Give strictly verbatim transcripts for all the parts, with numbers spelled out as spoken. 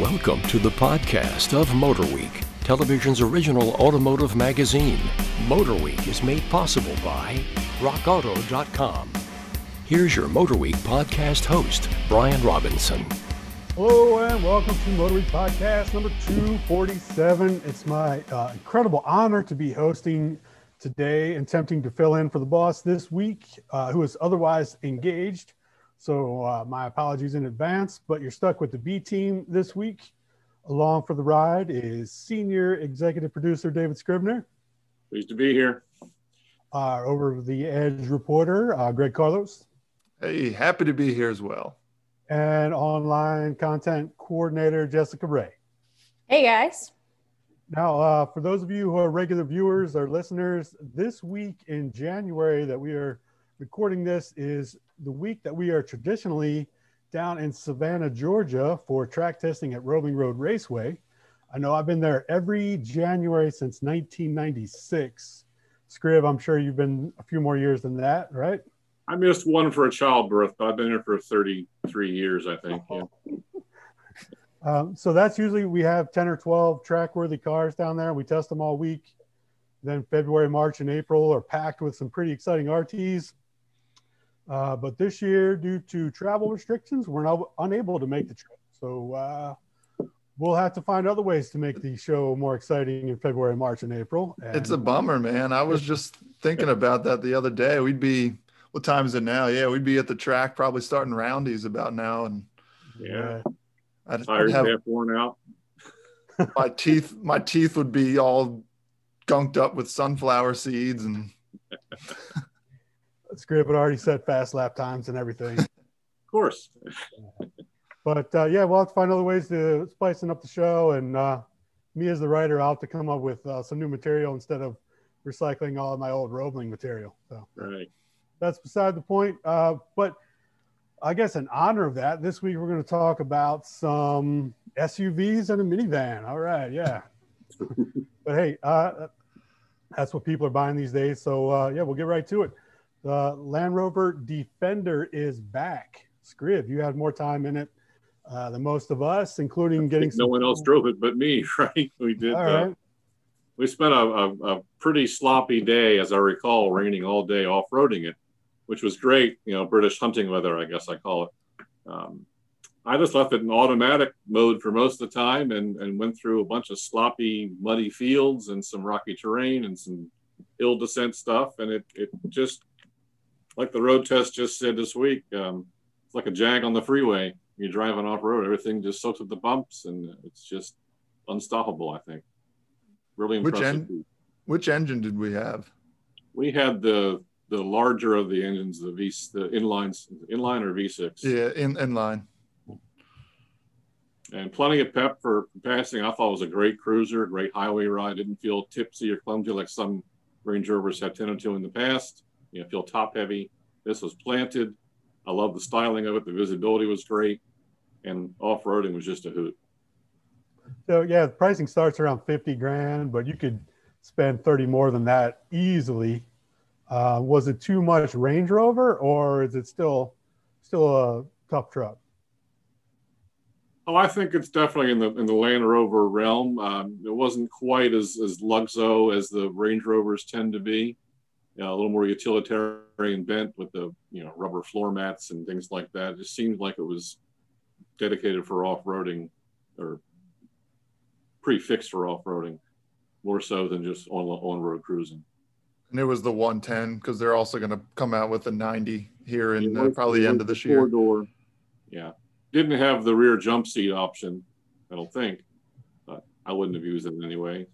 Welcome to the podcast of MotorWeek, television's original automotive magazine. MotorWeek is made possible by rock auto dot com. Here's your MotorWeek podcast host, Brian Robinson. Hello and welcome to MotorWeek podcast number two forty-seven. It's my uh, incredible honor to be hosting today and attempting to fill in for the boss this week, uh, who is otherwise engaged. So uh, my apologies in advance, but you're stuck with the B team this week. Along for the ride is senior executive producer David Scribner. Pleased to be here. Uh, over the edge reporter, uh, Greg Carlos. Hey, happy to be here as well. And online content coordinator Jessica Ray. Hey guys. Now, uh, for those of you who are regular viewers or listeners, this week in January that we are recording this is the week that we are traditionally down in Savannah, Georgia for track testing at Roving Road Raceway. I know I've been there every January since nineteen ninety-six. Scrib, I'm sure you've been a few more years than that, right? I missed one for a childbirth, but I've been here for thirty-three years, I think. Oh. Yeah. Um, so that's usually, we have ten or twelve track-worthy cars down there. We test them all week. Then February, March, and April are packed with some pretty exciting R Ts. Uh, but this year, due to travel restrictions, we're not unable to make the trip. So uh, we'll have to find other ways to make the show more exciting in February, March, and April. And it's a bummer, man. I was just thinking about that the other day. We'd be, what time is it now? Yeah, we'd be at the track probably starting roundies about now. And yeah, I'd, I'd have worn out. My teeth, my teeth would be all gunked up with sunflower seeds and. Scrib had already set fast lap times and everything. Of course. But uh, yeah, we'll have to find other ways to spicing up the show. And uh, me as the writer, I'll have to come up with uh, some new material instead of recycling all of my old Roebling material. So right. That's beside the point. Uh, but I guess in honor of that, this week we're going to talk about some S U Vs and a minivan. All right. Yeah. But hey, uh, that's what people are buying these days. So uh, yeah, we'll get right to it. The Land Rover Defender is back. Scrib, you had more time in it uh, than most of us, including getting. Some no one else drove it but me, right? We did. All right. Uh, we spent a, a, a pretty sloppy day, as I recall, raining all day off-roading it, which was great. You know, British hunting weather, I guess I call it. Um, I just left it in automatic mode for most of the time, and and went through a bunch of sloppy, muddy fields and some rocky terrain and some hill descent stuff, and it it just. Like the road test just said this week, um, it's like a Jag on the freeway. You're driving off-road, everything just soaks up the bumps, and it's just unstoppable, I think. Really impressive. Which, en- which engine did we have? We had the the larger of the engines, the V, the inline, inline or V six. Yeah, in inline. And plenty of pep for passing. I thought it was a great cruiser, great highway ride. Didn't feel tipsy or clumsy like some Range Rovers had ten oh two in the past. You know, feel top heavy. This was planted. I love the styling of it. The visibility was great, and off-roading was just a hoot. So yeah, the pricing starts around fifty grand, but you could spend thirty more than that easily. Uh, was it too much Range Rover, or is it still still a tough truck? Oh, I think it's definitely in the in the Land Rover realm. Um, it wasn't quite as as luxo as the Range Rovers tend to be. Uh, a little more utilitarian bent with the, you know, rubber floor mats and things like that. It just seemed like it was dedicated for off-roading or prefixed for off-roading more so than just on, on-road cruising. And it was the one ten because they're also going to come out with a ninety here in yeah, uh, probably the end of this year. Door. Yeah. Didn't have the rear jump seat option, I don't think. But I wouldn't have used it anyway.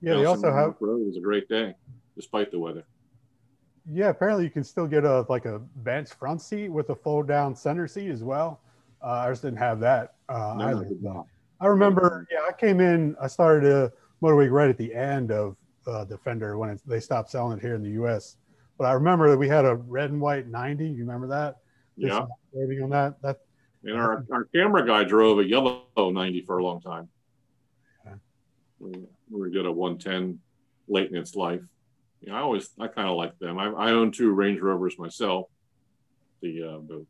Yeah, they also have... It was a great day. Despite the weather. Yeah, apparently you can still get a like a bench front seat with a fold down center seat as well. Uh, ours didn't have that. Uh, no, either. No. I remember, yeah, I came in, I started a MotorWeek right at the end of uh, Defender when it, they stopped selling it here in the U S. But I remember that we had a red and white ninety. You remember that? There's yeah. Waiting on that. That. And our, our camera guy drove a yellow ninety for a long time. Yeah. We were good at one ten late in its life. I always, I kind of like them. I, I own two Range Rovers myself, the, uh, the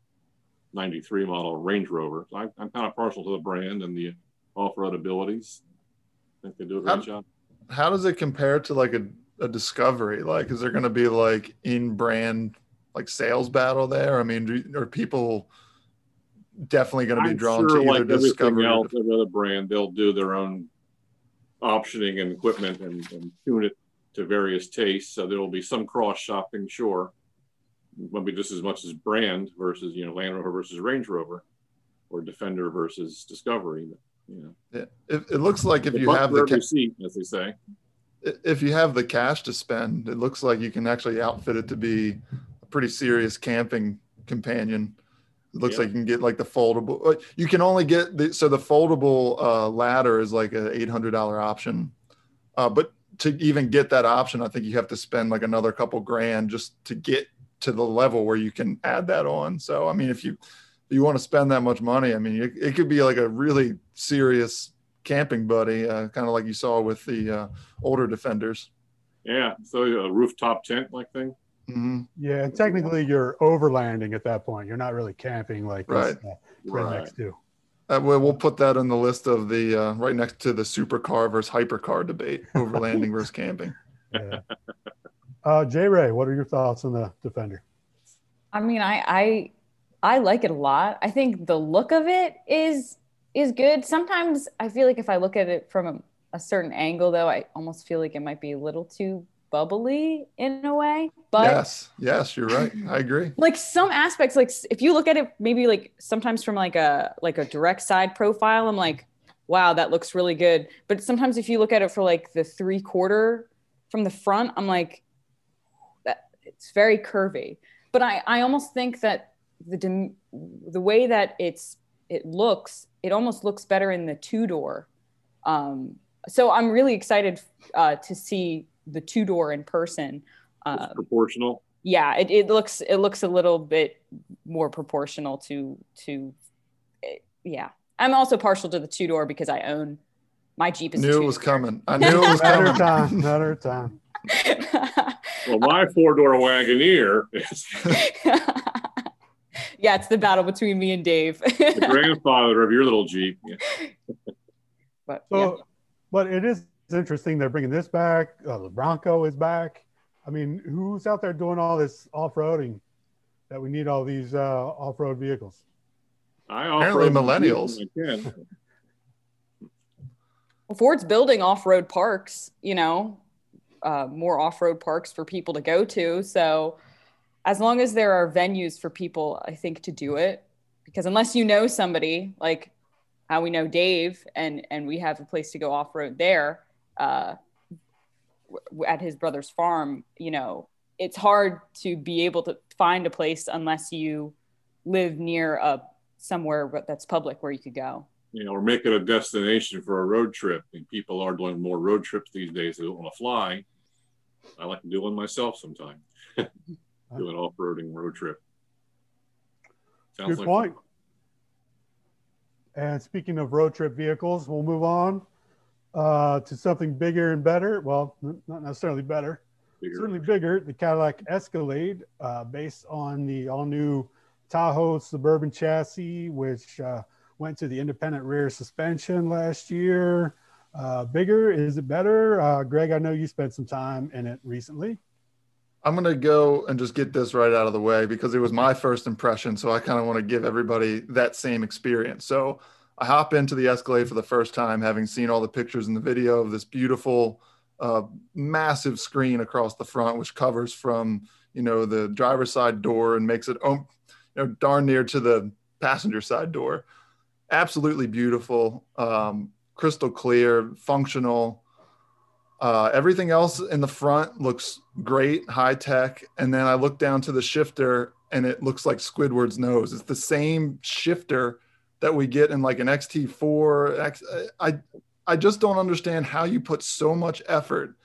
ninety-three model Range Rover. So I, I'm kind of partial to the brand and the off-road abilities. I think they do a great how, job. How does it compare to like a, a Discovery? Like, is there going to be like in-brand like sales battle there? I mean, do, are people definitely going to be I'm drawn sure to either like Discovery or another brand? They'll do their own optioning and equipment and, and tune it to various tastes. So there will be some cross-shopping, sure. Maybe just as much as brand versus, you know, Land Rover versus Range Rover or Defender versus Discovery. You know. Yeah. It, it looks like if the you have the ca- seat, as they say. If you have the cash to spend, it looks like you can actually outfit it to be a pretty serious camping companion. It looks yeah. like you can get like the foldable. You can only get the, so the foldable uh, ladder is like an eight hundred dollars option. Uh, but to even get that option, I think you have to spend like another couple grand just to get to the level where you can add that on. So, I mean, if you, if you want to spend that much money, I mean, it, it could be like a really serious camping buddy, uh, kind of like you saw with the uh, older Defenders. Yeah. So a rooftop tent like thing. Mm-hmm. Yeah. Technically you're overlanding at that point. You're not really camping like right. this, uh, right. next to. Uh, we'll, we'll put that on the list of the, uh, right next to the supercar versus hypercar debate, overlanding versus camping. Yeah. Uh, J. Ray, what are your thoughts on the Defender? I mean, I, I I like it a lot. I think the look of it is is good. Sometimes I feel like if I look at it from a, a certain angle, though, I almost feel like it might be a little too bubbly in a way. But yes, yes, you're right. I agree. Like some aspects, like if you look at it, maybe like sometimes from like a like a direct side profile, I'm like, wow, that looks really good. But sometimes if you look at it for like the three quarter from the front, I'm like, it's very curvy, but I, I almost think that the the way that it's it looks, it almost looks better in the two door. Um, so I'm really excited uh, to see the two door in person. Uh, it's proportional. Yeah, it, it looks it looks a little bit more proportional to to it, yeah. I'm also partial to the two door because I own my Jeep. Is knew a two-door. It was coming. I knew it was coming. Another time. Another time. Well, my four-door Wagoneer is... yeah, it's the battle between me and Dave. The grandfather of your little Jeep. Yeah. But, yeah. So, but it is interesting they're bringing this back. Uh, the Bronco is back. I mean, who's out there doing all this off-roading that we need all these uh, off-road vehicles? I Apparently millennials. I well, Ford's building off-road parks, you know. Uh, more off-road parks for people to go to. So as long as there are venues for people, I think, to do it, because unless you know somebody like how we know Dave and, and we have a place to go off-road there uh, w- at his brother's farm, you know, it's hard to be able to find a place unless you live near a, somewhere that's public where you could go. You know, or make it a destination for a road trip. I mean, people are doing more road trips these days. They don't want to fly. I like to do one myself sometime. Do an off-roading road trip. Sounds Good like point. Fun. And speaking of road trip vehicles, we'll move on uh, to something bigger and better. Well, not necessarily better. Bigger. Certainly bigger. The Cadillac Escalade, uh, based on the all-new Tahoe Suburban chassis, which uh, went to the independent rear suspension last year. Uh, bigger, is it better? Uh, Greg, I know you spent some time in it recently. I'm going to go and just get this right out of the way because it was my first impression. So I kind of want to give everybody that same experience. So I hop into the Escalade for the first time, having seen all the pictures and the video of this beautiful, uh, massive screen across the front, which covers from, you know, the driver's side door and makes it, you know, darn near to the passenger side door. Absolutely beautiful. Um, crystal clear, functional. Uh, everything else in the front looks great, high tech. And then I look down to the shifter and it looks like Squidward's nose. It's the same shifter that we get in like an X T four. X, I, I just don't understand how you put so much effort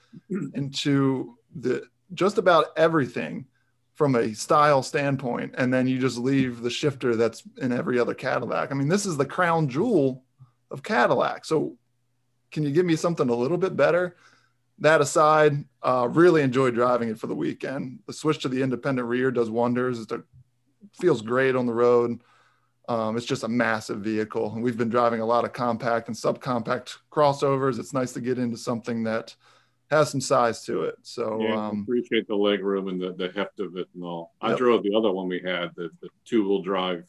into the just about everything from a style standpoint. And then you just leave the shifter that's in every other Cadillac. I mean, this is the crown jewel of Cadillac. So can you give me something a little bit better? That aside, uh, really enjoyed driving it for the weekend. The switch to the independent rear does wonders. It feels great on the road. Um, it's just a massive vehicle, and we've been driving a lot of compact and subcompact crossovers. It's nice to get into something that has some size to it. So yeah, um, appreciate the leg room and the, the heft of it and all. Yep. I drove the other one we had, the, the two-wheel drive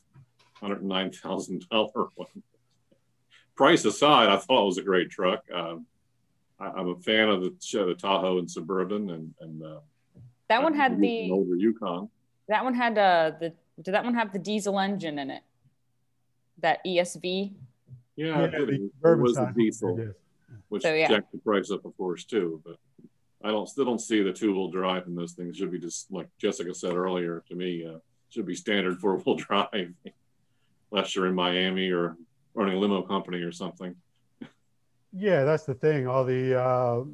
one hundred nine thousand dollar one. Price aside, I thought it was a great truck. Um, I, I'm a fan of the, uh, the Tahoe and Suburban, and, and uh, that one had the older Yukon. That one had uh, the. Did that one have the diesel engine in it? That E S V. Yeah, yeah it, it, it was the diesel, which so, yeah. jacked the price up, of course, too. But I don't still don't see the two-wheel drive in those things. It should be just like Jessica said earlier. To me, uh, should be standard four-wheel drive, unless you're in Miami or running a limo company or something. Yeah, that's the thing. All the uh,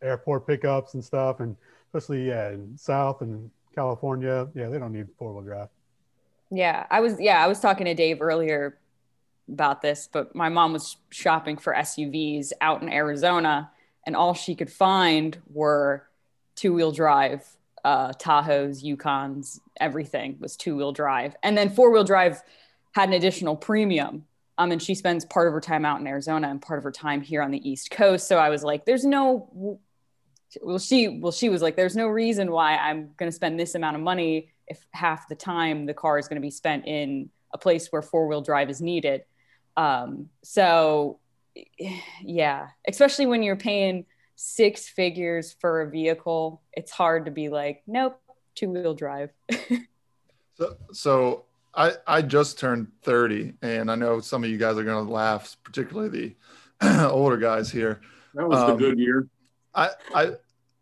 airport pickups and stuff, and especially yeah, in South and California, yeah, they don't need four-wheel drive. Yeah, I was yeah, I was talking to Dave earlier about this, but my mom was shopping for S U Vs out in Arizona, and all she could find were two-wheel drive, uh, Tahoes, Yukons, everything was two-wheel drive. And then four-wheel drive had an additional premium. Um, and she spends part of her time out in Arizona and part of her time here on the East Coast. So I was like, there's no, well, she, well, she was like, there's no reason why I'm going to spend this amount of money if half the time the car is going to be spent in a place where four-wheel drive is needed. Um, so yeah, especially when you're paying six figures for a vehicle, it's hard to be like, nope, two-wheel drive. so, so I, I just turned thirty, and I know some of you guys are going to laugh, particularly the older guys here. That was um, the good year. I, I,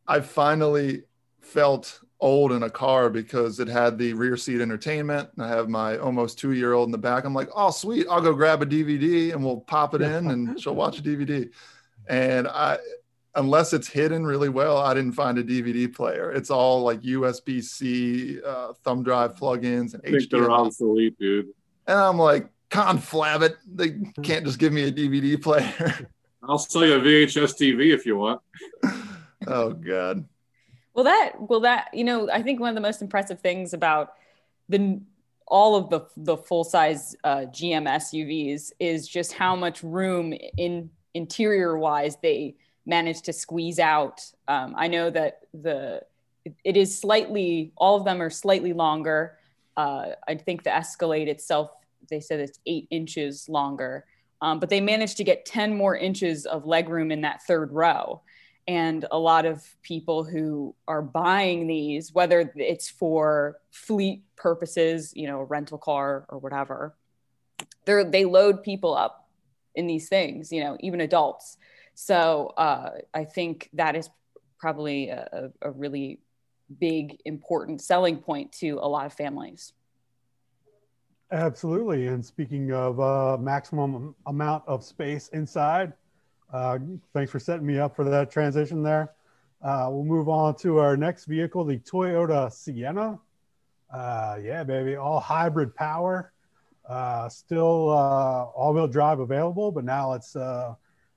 I finally felt old in a car because it had the rear seat entertainment, and I have my almost two-year-old in the back. I'm like, oh, sweet, I'll go grab a D V D and we'll pop it in and she'll watch a D V D. And I, unless it's hidden really well, I didn't find a D V D player. It's all like U S B C, uh, thumb drive plugins, and I think H D M I. They're obsolete, dude. And I'm like, conflab it. They can't just give me a D V D player. I'll sell you a V H S T V if you want. Oh, God. Well, that, well, that, you know, I think one of the most impressive things about the, all of the, the full-size uh, G M S U Vs is just how much room in interior-wise they managed to squeeze out. Um, I know that the, it is slightly, all of them are slightly longer. Uh, I think the Escalade itself, they said it's eight inches longer, um, but they managed to get ten more inches of legroom in that third row. And a lot of people who are buying these, whether it's for fleet purposes, you know, a rental car or whatever, they're, they load people up in these things, you know, even adults. So uh, I think that is probably a, a really big, important selling point to a lot of families. Absolutely. And speaking of uh, maximum amount of space inside, Uh, thanks for setting me up for that transition there. Uh, we'll move on to our next vehicle, the Toyota Sienna. Uh, yeah, baby, all hybrid power. Uh, still uh, all-wheel drive available, but now it's uh,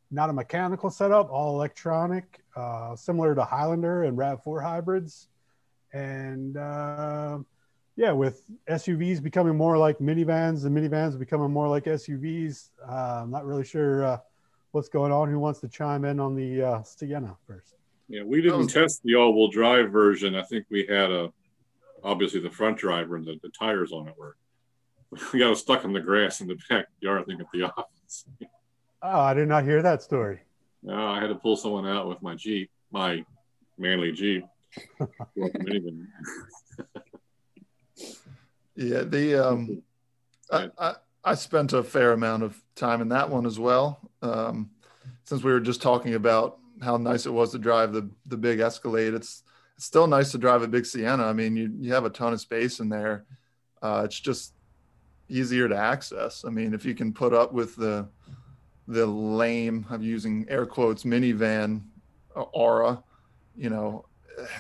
not a mechanical setup, all electronic, uh, similar to Highlander and RAV four hybrids. And uh, yeah, with S U Vs becoming more like minivans and minivans becoming more like S U Vs, uh, I'm not really sure uh, what's going on. Who wants to chime in on the uh, Sienna first? Yeah, we didn't test the all-wheel drive version. I think we had a, obviously the front driver and the, the tires on it were. We got stuck in the grass in the backyard, I think, at the office. Oh, I did not hear that story. No, uh, I had to pull someone out with my Jeep, my manly Jeep. Yeah, the um, I, I I spent a fair amount of time in that one as well. Um, since we were just talking about how nice it was to drive the, the big Escalade, it's, it's still nice to drive a big Sienna. I mean, you, you have a ton of space in there. Uh, it's just easier to access. I mean, if you can put up with the, the lame, I'm using air quotes, minivan aura, you know,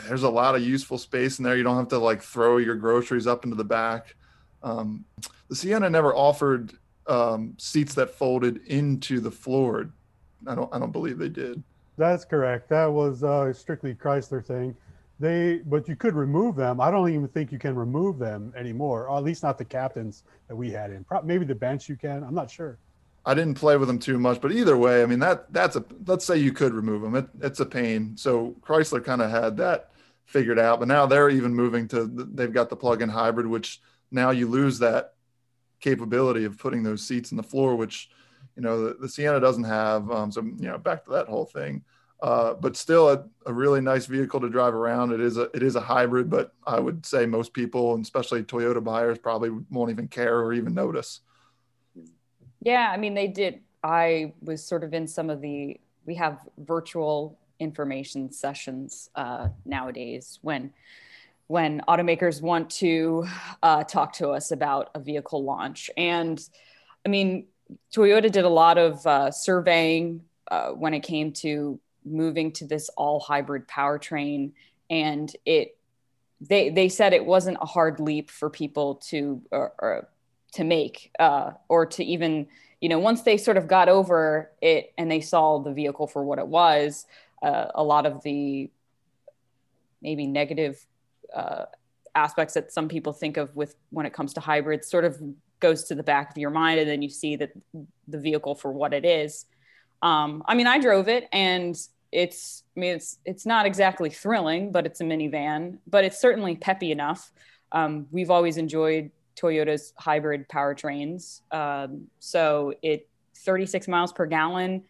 there's a lot of useful space in there. You don't have to like throw your groceries up into the back. Um, the Sienna never offered um, seats that folded into the floor. I don't, I don't believe they did. That's correct. That was a strictly Chrysler thing. They, but you could remove them. I don't even think you can remove them anymore, or at least not the captains that we had in. Pro- maybe the bench you can. I'm not sure. I didn't play with them too much, but either way, I mean, that that's a, let's say you could remove them. It, it's a pain. So Chrysler kind of had that figured out, but now they're even moving to, they've got the plug-in hybrid, which now you lose that capability of putting those seats in the floor, which, you know, the, the Sienna doesn't have. Um, so, you know, back to that whole thing. Uh, but still a, a really nice vehicle to drive around. It is a it is a hybrid, but I would say most people, and especially Toyota buyers, probably won't even care or even notice. Yeah, I mean, they did. I was sort of in some of the, we have virtual information sessions uh, nowadays when when automakers want to uh, talk to us about a vehicle launch. And I mean, Toyota did a lot of uh, surveying uh, when it came to moving to this all hybrid powertrain, and it they they said it wasn't a hard leap for people to or, or to make uh or to even, you know, once they sort of got over it and they saw the vehicle for what it was, uh, a lot of the maybe negative uh aspects that some people think of with when it comes to hybrids sort of goes to the back of your mind, and then you see that the vehicle for what it is. um I mean, I drove it, and It's, I mean, it's, it's not exactly thrilling, but it's a minivan, but it's certainly peppy enough. Um, we've always enjoyed Toyota's hybrid powertrains. Um, so it, thirty-six miles per gallon,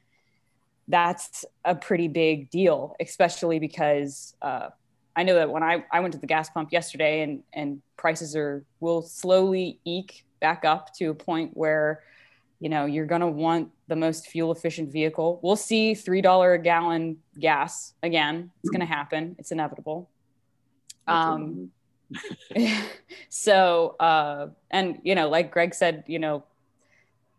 that's a pretty big deal, especially because uh, I know that when I, I went to the gas pump yesterday, and, and prices are, will slowly eke back up to a point where, you know, you're going to want the most fuel efficient vehicle. We'll see three dollars a gallon gas again. It's going to happen. It's inevitable. Um, so, uh, and you know, like Greg said, you know,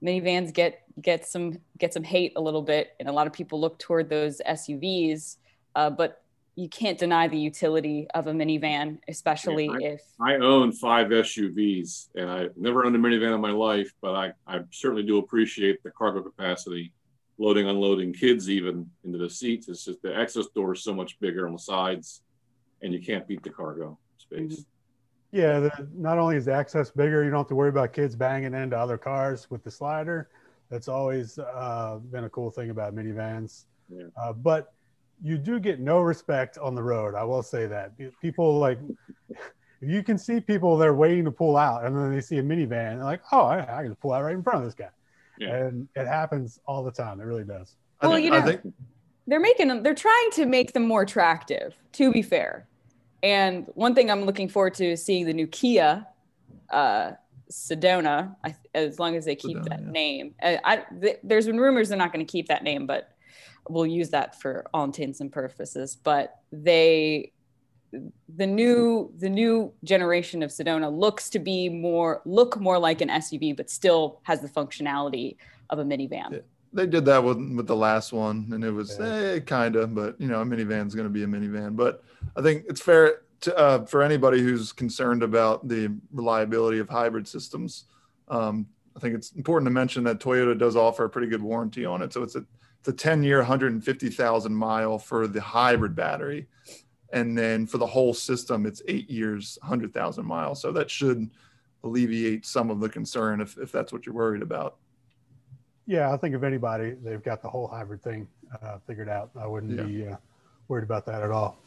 minivans get, get some, get some hate a little bit. And a lot of people look toward those S U Vs, uh, but you can't deny the utility of a minivan, especially I, if I own five S U Vs, and I never owned a minivan in my life, but I, I certainly do appreciate the cargo capacity, loading, unloading kids even into the seats. It's just the access door is so much bigger on the sides, and you can't beat the cargo space. Yeah, the, not only is the access bigger, you don't have to worry about kids banging into other cars with the slider. That's always uh, been a cool thing about minivans. Yeah. Uh, but you do get no respect on the road. I will say that people, like, if you can see people, they're waiting to pull out, and then they see a minivan, and they're like, oh, I, I can pull out right in front of this guy. Yeah. And it happens all the time. It really does. Well, I mean, you know, think- they're making them, they're trying to make them more attractive, to be fair. And one thing I'm looking forward to is seeing the new Kia uh, Sedona, I, as long as they keep Sedona, that yeah. name. I, I, th- there's been rumors they're not going to keep that name, but we'll use that for all intents and purposes. But they, the new the new generation of Sedona looks to be more, look more like an S U V, but still has the functionality of a minivan. They did that with, with the last one, and it was eh, kind of, but you know, a minivan's going to be a minivan. But I think it's fair to, uh, for anybody who's concerned about the reliability of hybrid systems. Um, I think it's important to mention that Toyota does offer a pretty good warranty on it. So it's a the ten-year, one hundred fifty thousand mile for the hybrid battery, and then for the whole system, it's eight years, one hundred thousand miles. So that should alleviate some of the concern if, if that's what you're worried about. Yeah, I think if anybody, they've got the whole hybrid thing uh, figured out. I wouldn't yeah. be uh, worried about that at all.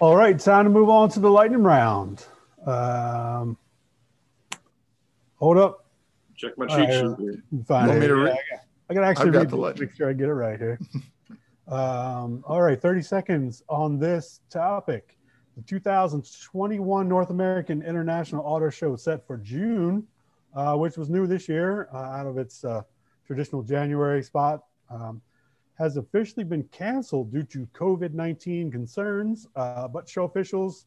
All right, time to move on to the lightning round. Um, hold up. Check my cheat sheet. Right, fine. Want me to read? I got to actually read the letter. Make sure I get it right here. um, all right, thirty seconds on this topic. The two thousand twenty-one North American International Auto Show set for June, uh, which was new this year uh, out of its uh, traditional January spot, um, has officially been canceled due to COVID nineteen concerns, uh, but show officials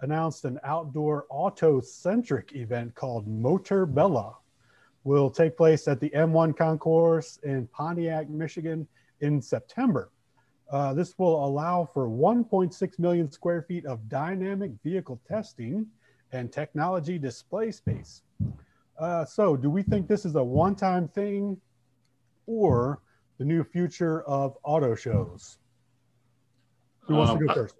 announced an outdoor auto-centric event called Motor Bella will take place at the M one Concourse in Pontiac, Michigan in September. Uh, this will allow for one point six million square feet of dynamic vehicle testing and technology display space. Uh, so do we think this is a one-time thing or the new future of auto shows? Who wants um, to go first?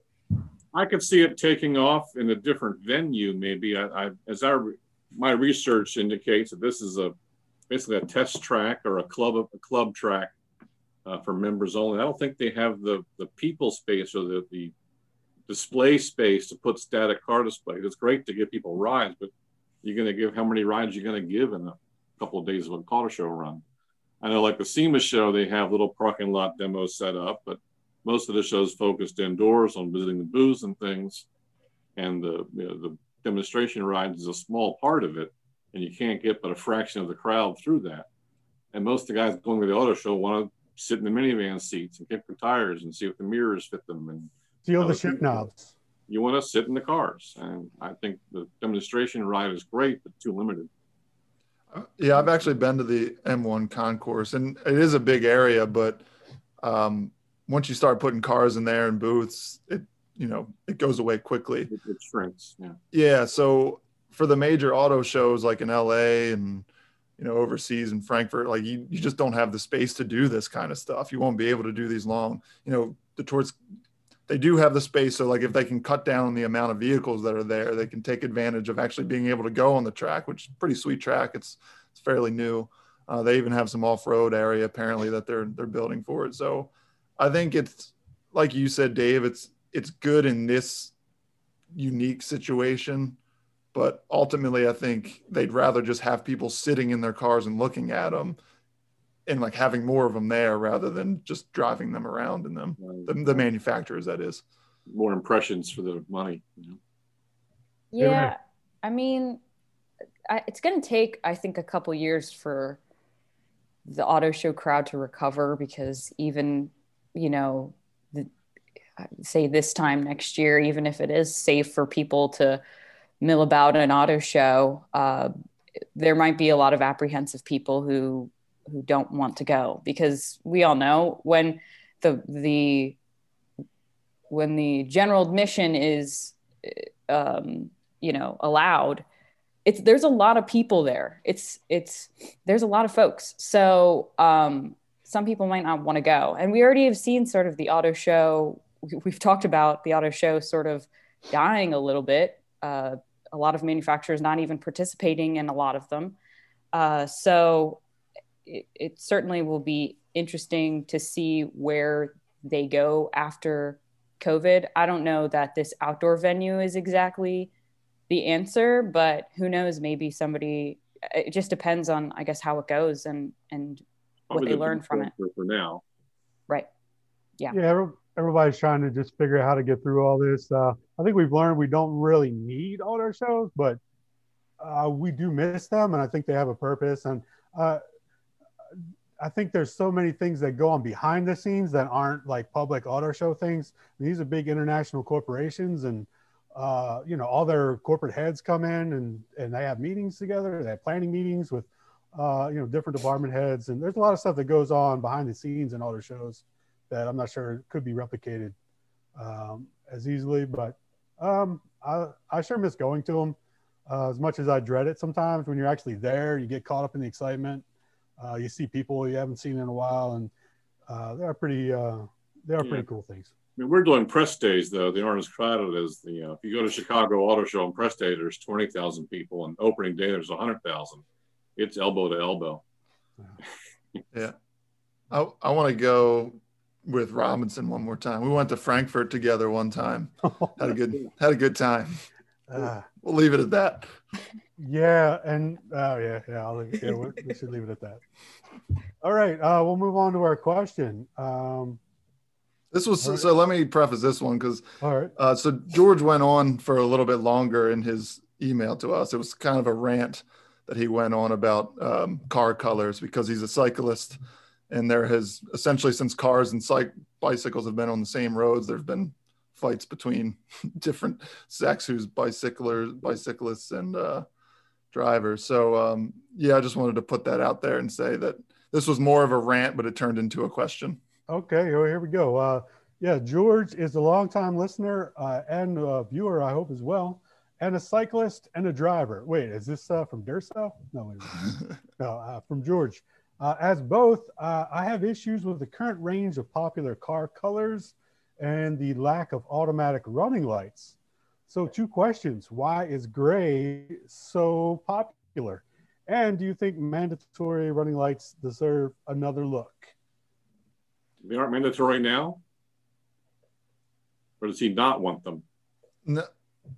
I, I could see it taking off in a different venue, maybe. I, I as our my research indicates that this is a basically a test track or a club a club track uh, for members only. I don't think they have the the people space or the the display space to put static car displays. It's great to give people rides, but you're going to give how many rides you're going to give in a couple of days of an auto show run. I know, like the SEMA show, they have little parking lot demos set up, but most of the shows focused indoors on visiting the booths and things, and the you know, the demonstration rides is a small part of it, and you can't get but a fraction of the crowd through that. And most of the guys going to the auto show want to sit in the minivan seats and kick the tires and see if the mirrors fit them and feel the shift knobs. You want to sit in the cars, and I think the demonstration ride is great, but too limited. Yeah, I've actually been to the M one Concourse, and it is a big area, but um, once you start putting cars in there and booths, it you know it goes away quickly. It, it shrinks. Yeah. Yeah. So for the major auto shows, like in L A and you know overseas in Frankfurt, like you, you just don't have the space to do this kind of stuff. You won't be able to do these long. You know the tours. They do have the space, so like if they can cut down on the amount of vehicles that are there, they can take advantage of actually being able to go on the track, which is a pretty sweet track. It's it's fairly new. Uh, they even have some off-road area apparently that they're they're building for it. So I think it's like you said, Dave. It's it's good in this unique situation, but ultimately I think they'd rather just have people sitting in their cars and looking at them, and like having more of them there rather than just driving them around in them, the, the manufacturers, that is. More impressions for the money. You know? Yeah, yeah, I mean, I, it's gonna take, I think, a couple years for the auto show crowd to recover, because even, you know, the, say this time next year, even if it is safe for people to mill about an auto show, uh, there might be a lot of apprehensive people who who don't want to go, because we all know when the the when the general admission is um, you know allowed, it's there's a lot of people there. It's it's there's a lot of folks. So um, some people might not want to go, and we already have seen sort of the auto show. We've talked about the auto show sort of dying a little bit. Uh, a lot of manufacturers not even participating in a lot of them. Uh, so. It, it certainly will be interesting to see where they go after COVID. I don't know that this outdoor venue is exactly the answer, but who knows, maybe somebody, it just depends on, I guess, how it goes and, and what they learn from it. For now. Right. Yeah. Yeah. Everybody's trying to just figure out how to get through all this. Uh, I think we've learned we don't really need all our shows, but uh, we do miss them. And I think they have a purpose. And, uh, I think there's so many things that go on behind the scenes that aren't like public auto show things. I mean, these are big international corporations, and uh, you know, all their corporate heads come in and, and they have meetings together. They have planning meetings with, uh, you know, different department heads. And there's a lot of stuff that goes on behind the scenes in auto shows that I'm not sure could be replicated um, as easily, but um, I, I sure miss going to them uh, as much as I dread it sometimes. When you're actually there, you get caught up in the excitement. Uh, you see people you haven't seen in a while, and uh, they are pretty. Uh, they are yeah. pretty cool things. I mean, we're doing press days though; they aren't as crowded as the. You know, if you go to Chicago Auto Show on press day, there's twenty thousand people, and opening day there's a hundred thousand. It's elbow to elbow. Yeah, yeah. I I want to go with Robinson one more time. We went to Frankfurt together one time. had a good had a good time. Uh, we'll leave it at that. Yeah, and oh yeah, yeah, I'll, yeah we, we should leave it at that. All right, uh, we'll move on to our question. Um, this was right. So. Let me preface this one because all right. Uh, so George went on for a little bit longer in his email to us. It was kind of a rant that he went on about um, car colors, because he's a cyclist, and there has essentially, since cars and cyc bicycles have been on the same roads, there've been fights between different sects, who's bicyclers, bicyclists, and uh, drivers. So um, yeah, I just wanted to put that out there and say that this was more of a rant, but it turned into a question. Okay, well, here we go. Uh, yeah, George is a longtime listener uh, and a viewer, I hope as well, and a cyclist and a driver. Wait, is this uh, from Dursa? No, wait, wait. no, uh, from George. Uh, as both, uh, I have issues with the current range of popular car colors and the lack of automatic running lights. So two questions. Why is gray so popular? And do you think mandatory running lights deserve another look? They aren't mandatory now? Or does he not want them? No,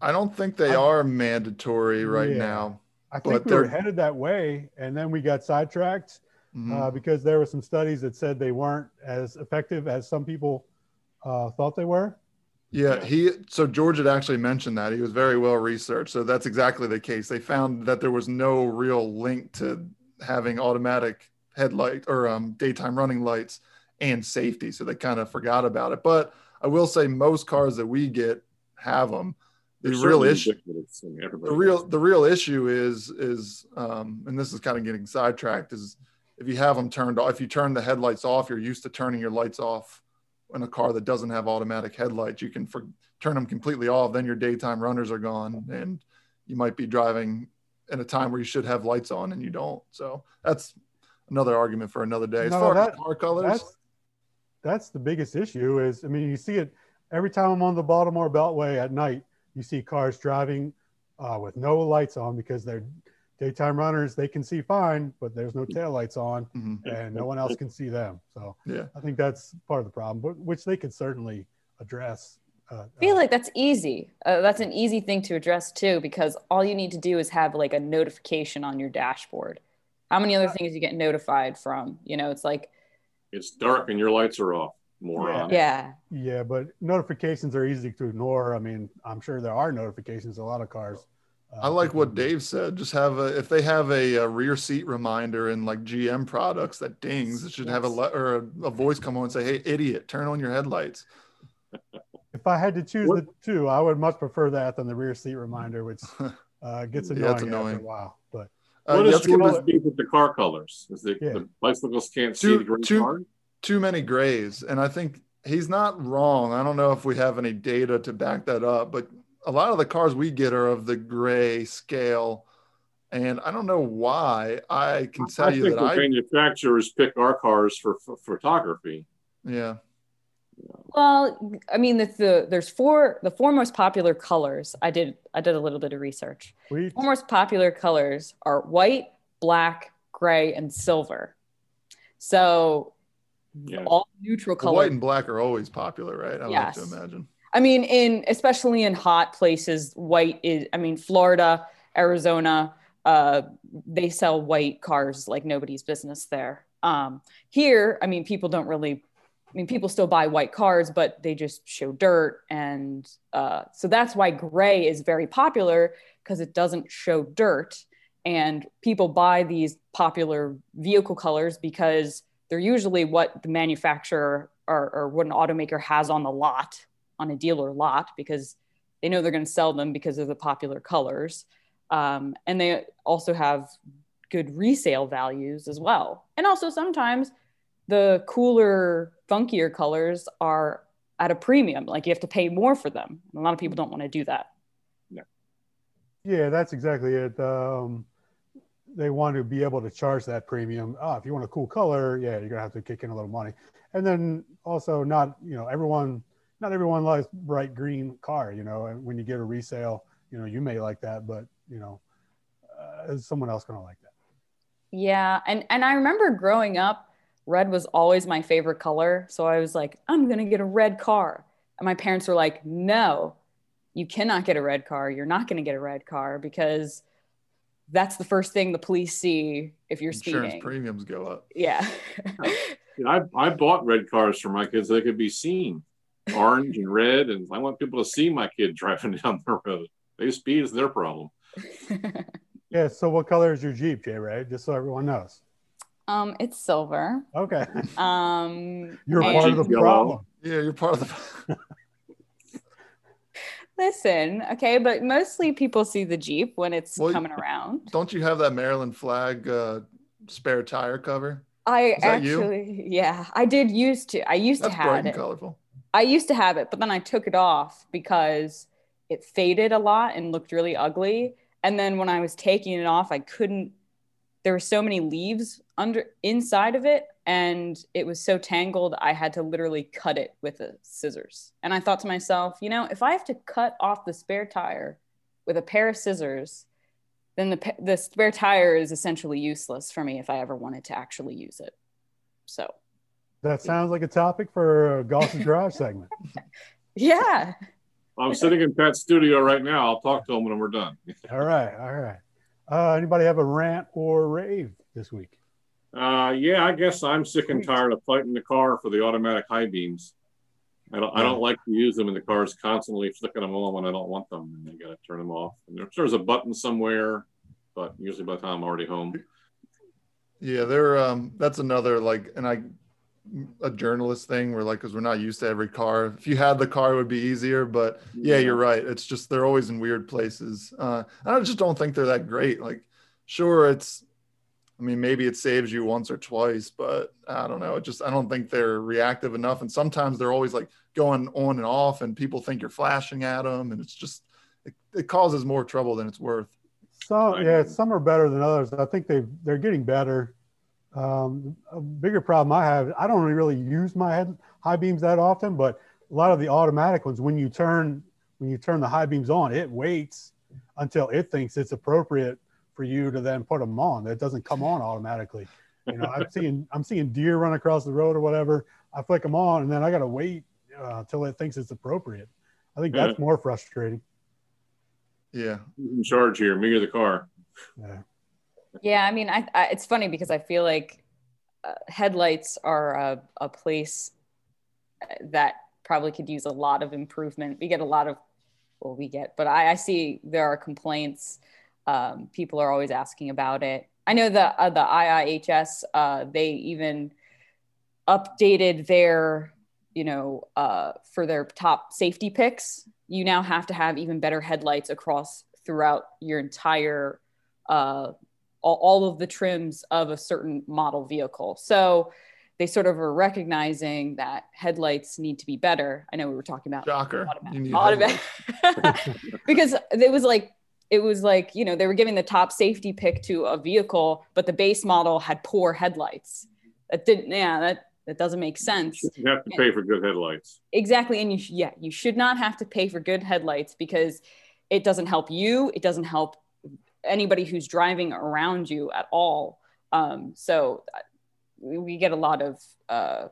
I don't think they I, are mandatory right yeah. now. I think we were headed that way, and then we got sidetracked mm-hmm. uh, because there were some studies that said they weren't as effective as some people uh, thought they were. Yeah, he. So George had actually mentioned that. He was very well researched. So that's exactly the case. They found that there was no real link to having automatic headlight or um, daytime running lights and safety. So they kind of forgot about it. But I will say most cars that we get have them. The real issue, the real, the real issue is, is, um, and this is kind of getting sidetracked, is if you have them turned off, if you turn the headlights off, you're used to turning your lights off in a car that doesn't have automatic headlights. You can for, turn them completely off. Then your daytime runners are gone and you might be driving at a time where you should have lights on and you don't. So that's another argument for another day. As no, far that, as car colors. That's, that's the biggest issue is, I mean, you see it every time I'm on the Baltimore Beltway at night. You see cars driving uh, with no lights on because they're daytime runners. They can see fine, but there's no taillights on mm-hmm. and no one else can see them. So yeah. I think that's part of the problem, but which they could certainly address. Uh, I feel like that's easy. Uh, that's an easy thing to address too, because all you need to do is have like a notification on your dashboard. How many other things you get notified from? You know, it's like. It's dark and your lights are off. Moron. Yeah. Yeah, but notifications are easy to ignore. I mean, I'm sure there are notifications. A lot of cars. Uh, I like what Dave said. Just have a if they have a, a rear seat reminder in like G M products that dings, it should have a le- or a, a voice come on and say, "Hey, idiot, turn on your headlights." If I had to choose what? the two, I would much prefer that than the rear seat reminder, which uh, gets annoying, yeah, it's annoying after a while. But uh, what is the with the car colors? Is the, yeah. the bicycles can't two, see the green two, car? Too many grays, and I think he's not wrong. I don't know if we have any data to back that up, but a lot of the cars we get are of the gray scale, and I don't know why. I can tell I you think that the I manufacturers pick our cars for f- photography. Yeah. Well, I mean, the, the there's four the four most popular colors. I did I did a little bit of research. Sweet. Four most popular colors are white, black, gray, and silver. So. Yeah. All neutral colors. White and black are always popular, right? I yes. like to imagine. I mean, in especially in hot places, white is. I mean, Florida, Arizona, uh, they sell white cars like nobody's business there. Um, here, I mean, people don't really. I mean, people still buy white cars, but they just show dirt, and uh, so that's why gray is very popular because it doesn't show dirt, and people buy these popular vehicle colors because. They're usually what the manufacturer or, or what an automaker has on the lot, on a dealer lot, because they know they're going to sell them because of the popular colors. Um, and they also have good resale values as well. And also sometimes the cooler, funkier colors are at a premium, like you have to pay more for them. And a lot of people don't want to do that. No. Yeah, that's exactly it. Um... They want to be able to charge that premium. Ah, if you want a cool color, yeah, you're gonna have to kick in a little money. And then also, not you know, everyone, not everyone likes bright green car. You know, and when you get a resale, you know, you may like that, but you know, uh, is someone else gonna like that? Yeah, and and I remember growing up, red was always my favorite color. So I was like, I'm gonna get a red car, and my parents were like, no, you cannot get a red car. You're not gonna get a red car because. That's the first thing the police see if you're speeding. Insurance premiums go up. Yeah. I I bought red cars for my kids so they could be seen. Orange and red, and I want people to see my kid driving down the road. They speed is their problem. Yeah, so what color is your Jeep, Jay Ray? Just so everyone knows. Um, it's silver. Okay. Um, you're part of the yellow. problem. Yeah, you're part of the Listen, okay, but mostly people see the Jeep when it's well, coming around. Don't you have that Maryland flag uh, spare tire cover? I actually, you? yeah, I did used to. I used That's to have bright and it. Colorful. I used to have it, but then I took it off because it faded a lot and looked really ugly. And then when I was taking it off, I couldn't there were so many leaves under inside of it, and it was so tangled I had to literally cut it with the scissors. And I thought to myself, you know, if I have to cut off the spare tire with a pair of scissors, then the the spare tire is essentially useless for me if I ever wanted to actually use it. So that sounds like a topic for a Golf's Garage segment. Yeah. I'm sitting in Pat's studio right now. I'll talk to him when we're done. All right. All right. Uh, anybody have a rant or rave this week? Uh, yeah, I guess I'm sick and tired of fighting the car for the automatic high beams. I don't, I don't like to use them, and the car's constantly flicking them on when I don't want them, and they got to turn them off. And there's a button somewhere, but usually by the time I'm already home. Yeah, they're um, that's another like, and I. a journalist thing where like, because we're not used to every car. If you had the car, it would be easier, but yeah, you're right, it's just they're always in weird places. uh I just don't think they're that great. Like, sure, it's, I mean, maybe it saves you once or twice, but I don't know, it just, I don't think they're reactive enough, and sometimes they're always like going on and off, and people think you're flashing at them, and it's just it, it causes more trouble than it's worth. So yeah, some are better than others. I think they they're getting better. Um, a bigger problem I have, I don't really use my head, high beams that often, but a lot of the automatic ones, when you turn, when you turn the high beams on, it waits until it thinks it's appropriate for you to then put them on. That doesn't come on automatically. You know, I'm seeing, I'm seeing deer run across the road or whatever. I flick them on, and then I got to wait uh, till it thinks it's appropriate. I think that's yeah. more frustrating. Yeah. Who's in charge here? Me or the car? Yeah. Yeah, I mean, I, I, it's funny because I feel like uh, headlights are a, a place that probably could use a lot of improvement. We get a lot of, well, we get, but I, I see there are complaints. Um, people are always asking about it. I know the uh, the I I H S, uh, they even updated their, you know, uh, for their top safety picks. You now have to have even better headlights across throughout your entire. Uh, all of the trims of a certain model vehicle. So they sort of are recognizing that headlights need to be better. I know we were talking about Shocker. Automatic. automatic. Because it was like, it was like, you know, they were giving the top safety pick to a vehicle, but the base model had poor headlights. That didn't, yeah, that, that doesn't make sense. You have to and, pay for good headlights. Exactly. And you, yeah, you should not have to pay for good headlights, because it doesn't help you. It doesn't help anybody who's driving around you at all. Um, so we get a lot of uh,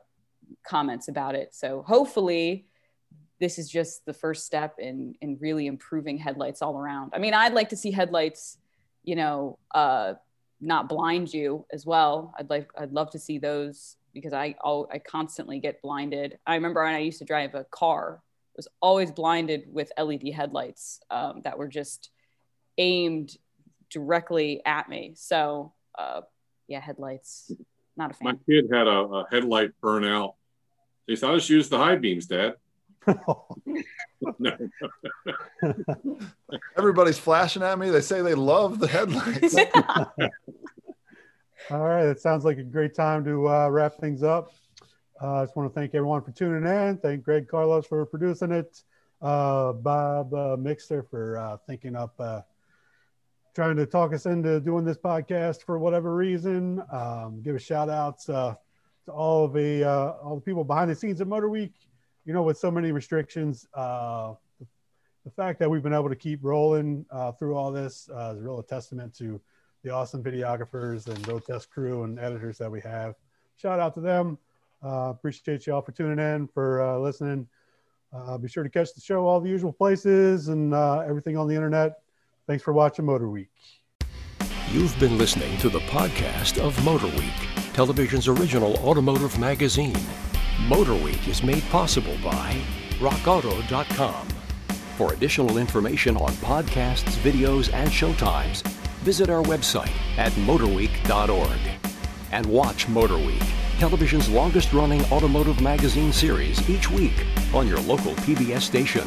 comments about it. So hopefully this is just the first step in, in really improving headlights all around. I mean, I'd like to see headlights, you know, uh, not blind you as well. I'd like, I'd love to see those, because I, I'll, I constantly get blinded. I remember when I used to drive a car, I was always blinded with L E D headlights um, that were just aimed directly at me. So uh yeah, headlights, not a fan. My kid had a, a headlight burnout. He said, "I'll just use the high beams, Dad." Everybody's flashing at me. They say they love the headlights. All right, that sounds like a great time to uh wrap things up. uh, I just want to thank everyone for tuning in. Thank Greg Carlos for producing it, uh Bob uh, Mixter for uh thinking up uh trying to talk us into doing this podcast for whatever reason. Um, give a shout out uh, to all of the uh, all the people behind the scenes at MotorWeek. You know, with so many restrictions, uh, the fact that we've been able to keep rolling uh, through all this uh, is a real testament to the awesome videographers and road test crew and editors that we have. Shout out to them. Uh, appreciate you all for tuning in, for uh, listening. Uh, be sure to catch the show all the usual places and uh, everything on the internet. Thanks for watching MotorWeek. You've been listening to the podcast of MotorWeek, television's original automotive magazine. MotorWeek is made possible by rock auto dot com. For additional information on podcasts, videos, and showtimes, visit our website at motor week dot org. And watch MotorWeek, television's longest-running automotive magazine series, each week on your local P B S station.